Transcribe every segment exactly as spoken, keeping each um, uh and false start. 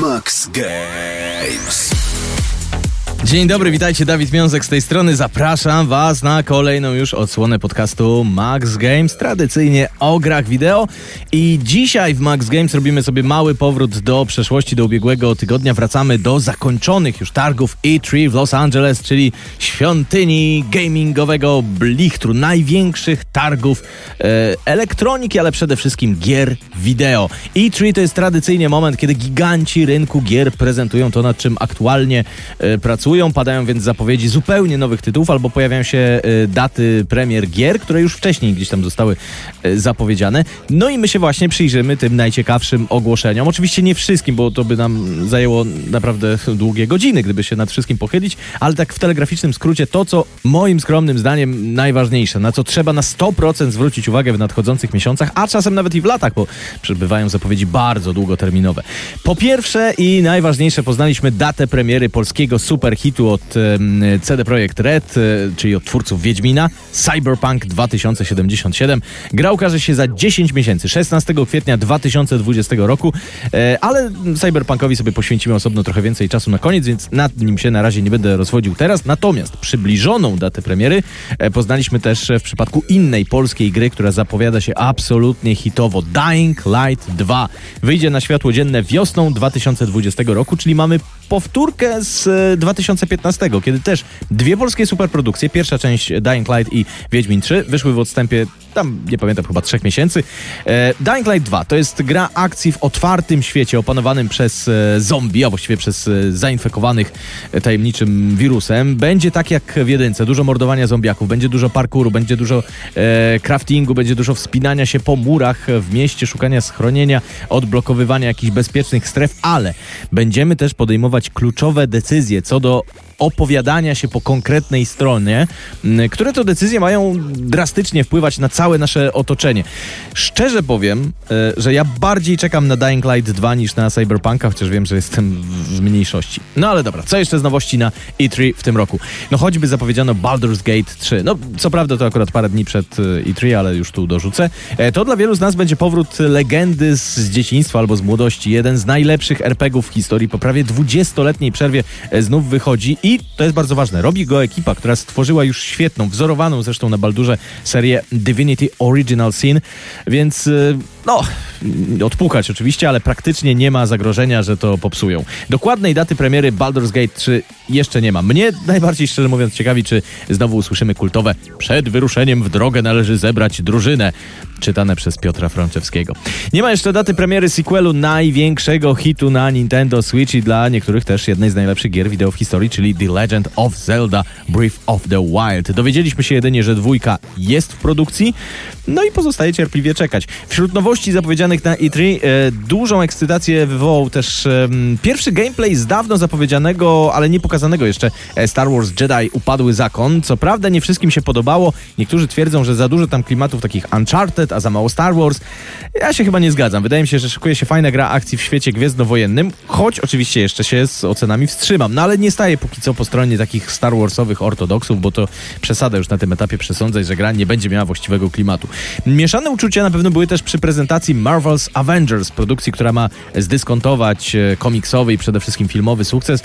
Max Games. Dzień dobry, witajcie, Dawid Miązek z tej strony. Zapraszam Was na kolejną już odsłonę podcastu Max Games, tradycyjnie o grach wideo. I dzisiaj w Max Games robimy sobie mały powrót do przeszłości, do ubiegłego tygodnia. Wracamy do zakończonych już targów E trzy w Los Angeles, czyli świątyni gamingowego blichtru, największych targów e, elektroniki, ale przede wszystkim gier wideo. E trzy to jest tradycyjnie moment, kiedy giganci rynku gier prezentują to, nad czym aktualnie e, pracują. Padają więc zapowiedzi zupełnie nowych tytułów albo pojawiają się y, daty premier gier, które już wcześniej gdzieś tam zostały y, zapowiedziane. No i my się właśnie przyjrzymy tym najciekawszym ogłoszeniom. Oczywiście nie wszystkim, bo to by nam zajęło naprawdę długie godziny, gdyby się nad wszystkim pochylić, ale tak w telegraficznym skrócie to, co moim skromnym zdaniem najważniejsze, na co trzeba na sto procent zwrócić uwagę w nadchodzących miesiącach, a czasem nawet i w latach, bo przybywają zapowiedzi bardzo długoterminowe. Po pierwsze i najważniejsze, poznaliśmy datę premiery polskiego super hitu od C D Projekt Red, czyli od twórców Wiedźmina, Cyberpunk dwa tysiące siedemdziesiąt siedem. Gra ukaże się za dziesięć miesięcy, szesnastego kwietnia dwa tysiące dwudziestego roku, ale Cyberpunkowi sobie poświęcimy osobno trochę więcej czasu na koniec, więc nad nim się na razie nie będę rozwodził teraz. Natomiast przybliżoną datę premiery poznaliśmy też w przypadku innej polskiej gry, która zapowiada się absolutnie hitowo. Dying Light dwa wyjdzie na światło dzienne wiosną dwa tysiące dwudziestego roku, czyli mamy powtórkę z dwa tysiące piętnastego, kiedy też dwie polskie superprodukcje, pierwsza część Dying Light i Wiedźmin trzy, wyszły w odstępie, tam nie pamiętam, chyba trzech miesięcy. E, Dying Light dwa to jest gra akcji w otwartym świecie opanowanym przez e, zombie, a właściwie przez e, zainfekowanych e, tajemniczym wirusem. Będzie tak jak w jedynce, dużo mordowania zombiaków, będzie dużo parkouru, będzie dużo e, craftingu, będzie dużo wspinania się po murach w mieście, szukania schronienia, odblokowywania jakichś bezpiecznych stref, ale będziemy też podejmować kluczowe decyzje co do opowiadania się po konkretnej stronie, które to decyzje mają drastycznie wpływać na całe nasze otoczenie. Szczerze powiem, że ja bardziej czekam na Dying Light dwa niż na Cyberpunka, chociaż wiem, że jestem w mniejszości. No ale dobra, co jeszcze z nowości na E trzy w tym roku? No choćby zapowiedziano Baldur's Gate trzy. No co prawda to akurat parę dni przed E trzy, ale już tu dorzucę. To dla wielu z nas będzie powrót legendy z dzieciństwa albo z młodości. Jeden z najlepszych er pe gie ów w historii po prawie dwudziestoletniej przerwie znów wychodzi i I to jest bardzo ważne, robi go ekipa, która stworzyła już świetną, wzorowaną zresztą na Baldurze serię Divinity Original Sin, więc no, odpukać oczywiście, ale praktycznie nie ma zagrożenia, że to popsują. Dokładnej daty premiery Baldur's Gate trzy jeszcze nie ma. Mnie najbardziej, szczerze mówiąc, ciekawi, czy znowu usłyszymy kultowe "Przed wyruszeniem w drogę należy zebrać drużynę", czytane przez Piotra Fronczewskiego. Nie ma jeszcze daty premiery sequelu największego hitu na Nintendo Switch i dla niektórych też jednej z najlepszych gier wideo w historii, czyli The Legend of Zelda Breath of the Wild. Dowiedzieliśmy się jedynie, że dwójka jest w produkcji, no i pozostaje cierpliwie czekać. Wśród nowości zapowiedzianych na E trzy e, dużą ekscytację wywołał też e, pierwszy gameplay z dawno zapowiedzianego, ale nie pokazanego jeszcze e, Star Wars Jedi Upadły Zakon. Co prawda nie wszystkim się podobało. Niektórzy twierdzą, że za dużo tam klimatów takich Uncharted, a za mało Star Wars. Ja się chyba nie zgadzam. Wydaje mi się, że szykuje się fajna gra akcji w świecie gwiezdnowojennym, choć oczywiście jeszcze się z ocenami wstrzymam. No ale nie staję póki co po stronie takich Star Warsowych ortodoksów, bo to przesada już na tym etapie przesądzać, że gra nie będzie miała właściwego klimatu. Mieszane uczucia na pewno były też przy prezentacji Marvel's Avengers, produkcji, która ma zdyskontować komiksowy i przede wszystkim filmowy sukces.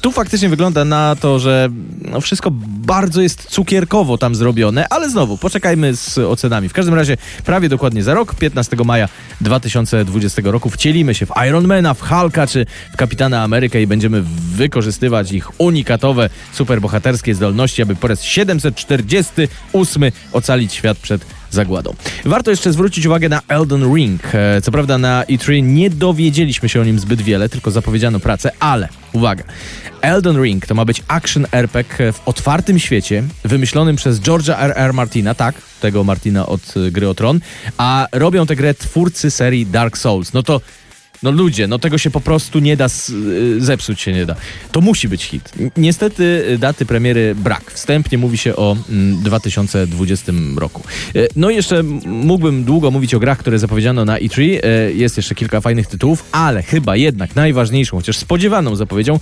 Tu faktycznie wygląda na to, że no wszystko bardzo jest cukierkowo tam zrobione, ale znowu poczekajmy z ocenami. W każdym razie prawie dokładnie za rok, piętnastego maja dwa tysiące dwudziestego roku, wcielimy się w Ironmana, w Hulka czy w Kapitana Amerykę i będziemy wykorzystywać ich unikatowe, superbohaterskie zdolności, aby po raz siedemset czterdziesty ósmy ocalić świat przed zagładą. Warto jeszcze zwrócić uwagę na Elden Ring. Co prawda na E trzy nie dowiedzieliśmy się o nim zbyt wiele, tylko zapowiedziano pracę, ale uwaga, Elden Ring to ma być action er pe gie w otwartym świecie, wymyślonym przez George'a R R Martina, tak, tego Martina od Gry o Tron, a robią tę grę twórcy serii Dark Souls. No to No ludzie, no tego się po prostu nie da, zepsuć się nie da. To musi być hit. Niestety daty premiery brak. Wstępnie mówi się o dwa tysiące dwudziestym roku. No i jeszcze mógłbym długo mówić o grach, które zapowiedziano na E trzy. Jest jeszcze kilka fajnych tytułów, ale chyba jednak najważniejszą, chociaż spodziewaną zapowiedzią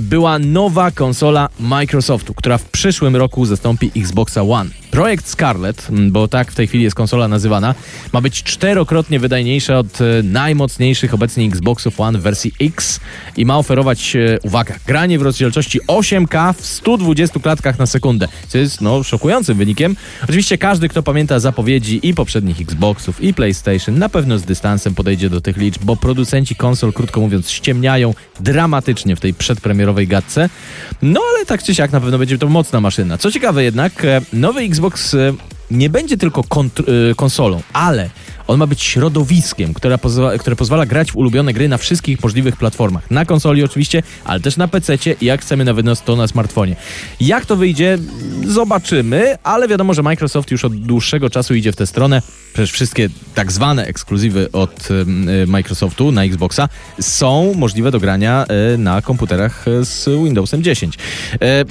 była nowa konsola Microsoftu, która w przyszłym roku zastąpi Xboxa One. Projekt Scarlet, bo tak w tej chwili jest konsola nazywana, ma być czterokrotnie wydajniejsza od najmocniejszych obecnie Xboxów One w wersji X i ma oferować, uwaga, granie w rozdzielczości osiem K w stu dwudziestu klatkach na sekundę, co jest no szokującym wynikiem. Oczywiście każdy, kto pamięta zapowiedzi i poprzednich Xboxów i PlayStation, na pewno z dystansem podejdzie do tych liczb, bo producenci konsol, krótko mówiąc, ściemniają dramatycznie w tej przedpremierowej gadce. No ale tak czy siak na pewno będzie to mocna maszyna. Co ciekawe jednak, nowy Xbox nie będzie tylko kontr- konsolą, ale on ma być środowiskiem, które pozwala, które pozwala grać w ulubione gry na wszystkich możliwych platformach. Na konsoli oczywiście, ale też na pececie i jak chcemy na wynos, to na smartfonie. Jak to wyjdzie, zobaczymy, ale wiadomo, że Microsoft już od dłuższego czasu idzie w tę stronę. Przecież wszystkie tak zwane ekskluzywy od Microsoftu na Xboxa są możliwe do grania na komputerach z Windowsem dziesięć.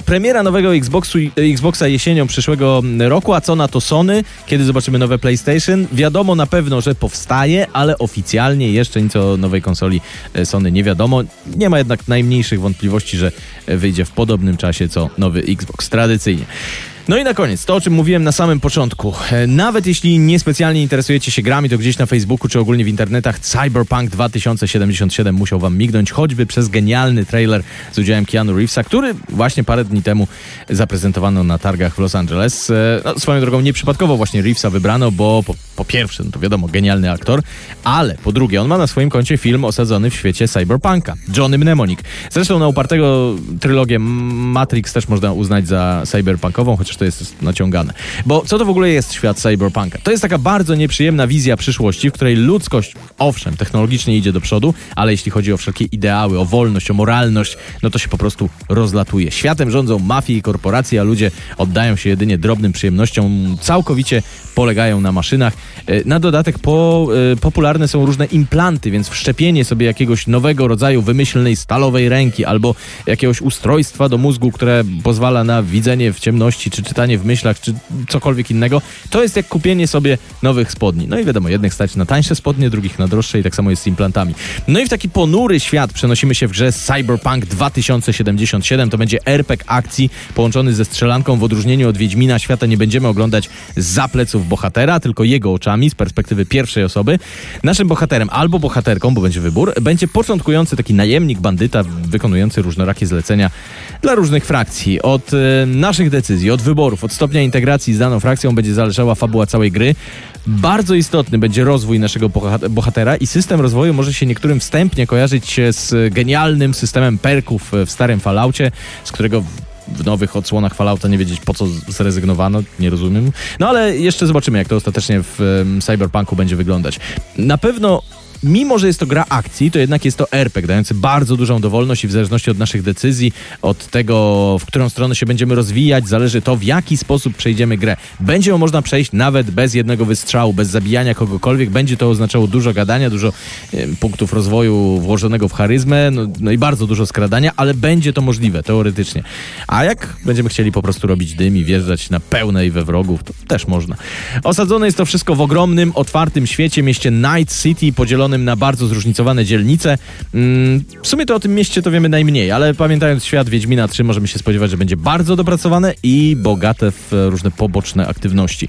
Premiera nowego Xboxu, Xboxa jesienią przyszłego roku, a co na to Sony? Kiedy zobaczymy nowe PlayStation? Wiadomo na pewno, że powstaje, ale oficjalnie jeszcze nic o nowej konsoli Sony nie wiadomo. Nie ma jednak najmniejszych wątpliwości, że wyjdzie w podobnym czasie co nowy Xbox tradycyjnie. No i na koniec, to o czym mówiłem na samym początku. Nawet jeśli niespecjalnie interesujecie się grami, to gdzieś na Facebooku czy ogólnie w internetach Cyberpunk dwa tysiące siedemdziesiąt siedem musiał wam mignąć, choćby przez genialny trailer z udziałem Keanu Reevesa, który właśnie parę dni temu zaprezentowano na targach w Los Angeles. No, swoją drogą nieprzypadkowo właśnie Reevesa wybrano, bo po, po pierwsze, no to wiadomo, genialny aktor, ale po drugie, on ma na swoim koncie film osadzony w świecie cyberpunka. Johnny Mnemonic. Zresztą na upartego trylogię Matrix też można uznać za cyberpunkową, chociaż to jest naciągane. Bo co to w ogóle jest świat cyberpunka? To jest taka bardzo nieprzyjemna wizja przyszłości, w której ludzkość, owszem, technologicznie idzie do przodu, ale jeśli chodzi o wszelkie ideały, o wolność, o moralność, no to się po prostu rozlatuje. Światem rządzą mafie i korporacje, a ludzie oddają się jedynie drobnym przyjemnościom, całkowicie polegają na maszynach. Na dodatek po, popularne są różne implanty, więc wszczepienie sobie jakiegoś nowego rodzaju wymyślnej stalowej ręki albo jakiegoś ustrojstwa do mózgu, które pozwala na widzenie w ciemności, czy czytanie w myślach, czy cokolwiek innego, to jest jak kupienie sobie nowych spodni. No i wiadomo, jednych stać na tańsze spodnie, drugich na droższe i tak samo jest z implantami. No i w taki ponury świat przenosimy się w grze Cyberpunk dwa tysiące siedemdziesiąt siedem. To będzie R P G akcji połączony ze strzelanką. W odróżnieniu od Wiedźmina świata nie będziemy oglądać za pleców bohatera, tylko jego oczami z perspektywy pierwszej osoby. Naszym bohaterem albo bohaterką, bo będzie wybór, będzie początkujący taki najemnik, bandyta wykonujący różnorakie zlecenia dla różnych frakcji. Od y, naszych decyzji, od wyborów, od stopnia integracji z daną frakcją będzie zależała fabuła całej gry. Bardzo istotny będzie rozwój naszego bohatera i system rozwoju może się niektórym wstępnie kojarzyć z genialnym systemem perków w starym Falloutie, z którego w nowych odsłonach Fallouta nie wiedzieć po co zrezygnowano, nie rozumiem. No ale jeszcze zobaczymy, jak to ostatecznie w um, Cyberpunku będzie wyglądać. Na pewno mimo, że jest to gra akcji, to jednak jest to R P G, dający bardzo dużą dowolność i w zależności od naszych decyzji, od tego, w którą stronę się będziemy rozwijać, zależy to, w jaki sposób przejdziemy grę. Będzie ją można przejść nawet bez jednego wystrzału, bez zabijania kogokolwiek. Będzie to oznaczało dużo gadania, dużo e, punktów rozwoju włożonego w charyzmę, no, no i bardzo dużo skradania, ale będzie to możliwe, teoretycznie. A jak będziemy chcieli po prostu robić dym i wjeżdżać na pełnej we wrogów, to też można. Osadzone jest to wszystko w ogromnym, otwartym świecie, mieście Night City, podzielone na bardzo zróżnicowane dzielnice. W sumie to o tym mieście to wiemy najmniej, ale pamiętając świat Wiedźmina trzy możemy się spodziewać, że będzie bardzo dopracowane i bogate w różne poboczne aktywności.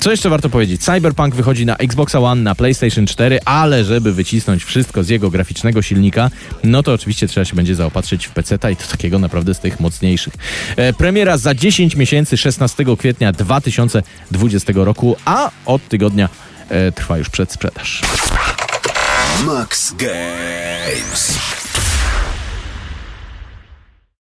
Co jeszcze warto powiedzieć? Cyberpunk wychodzi na Xboxa One, na PlayStation cztery, ale żeby wycisnąć wszystko z jego graficznego silnika, no to oczywiście trzeba się będzie zaopatrzyć w peceta i to takiego naprawdę z tych mocniejszych. E, premiera za dziesięć miesięcy, szesnastego kwietnia dwa tysiące dwudziestego roku, a od tygodnia e, trwa już przedsprzedaż. Max Games.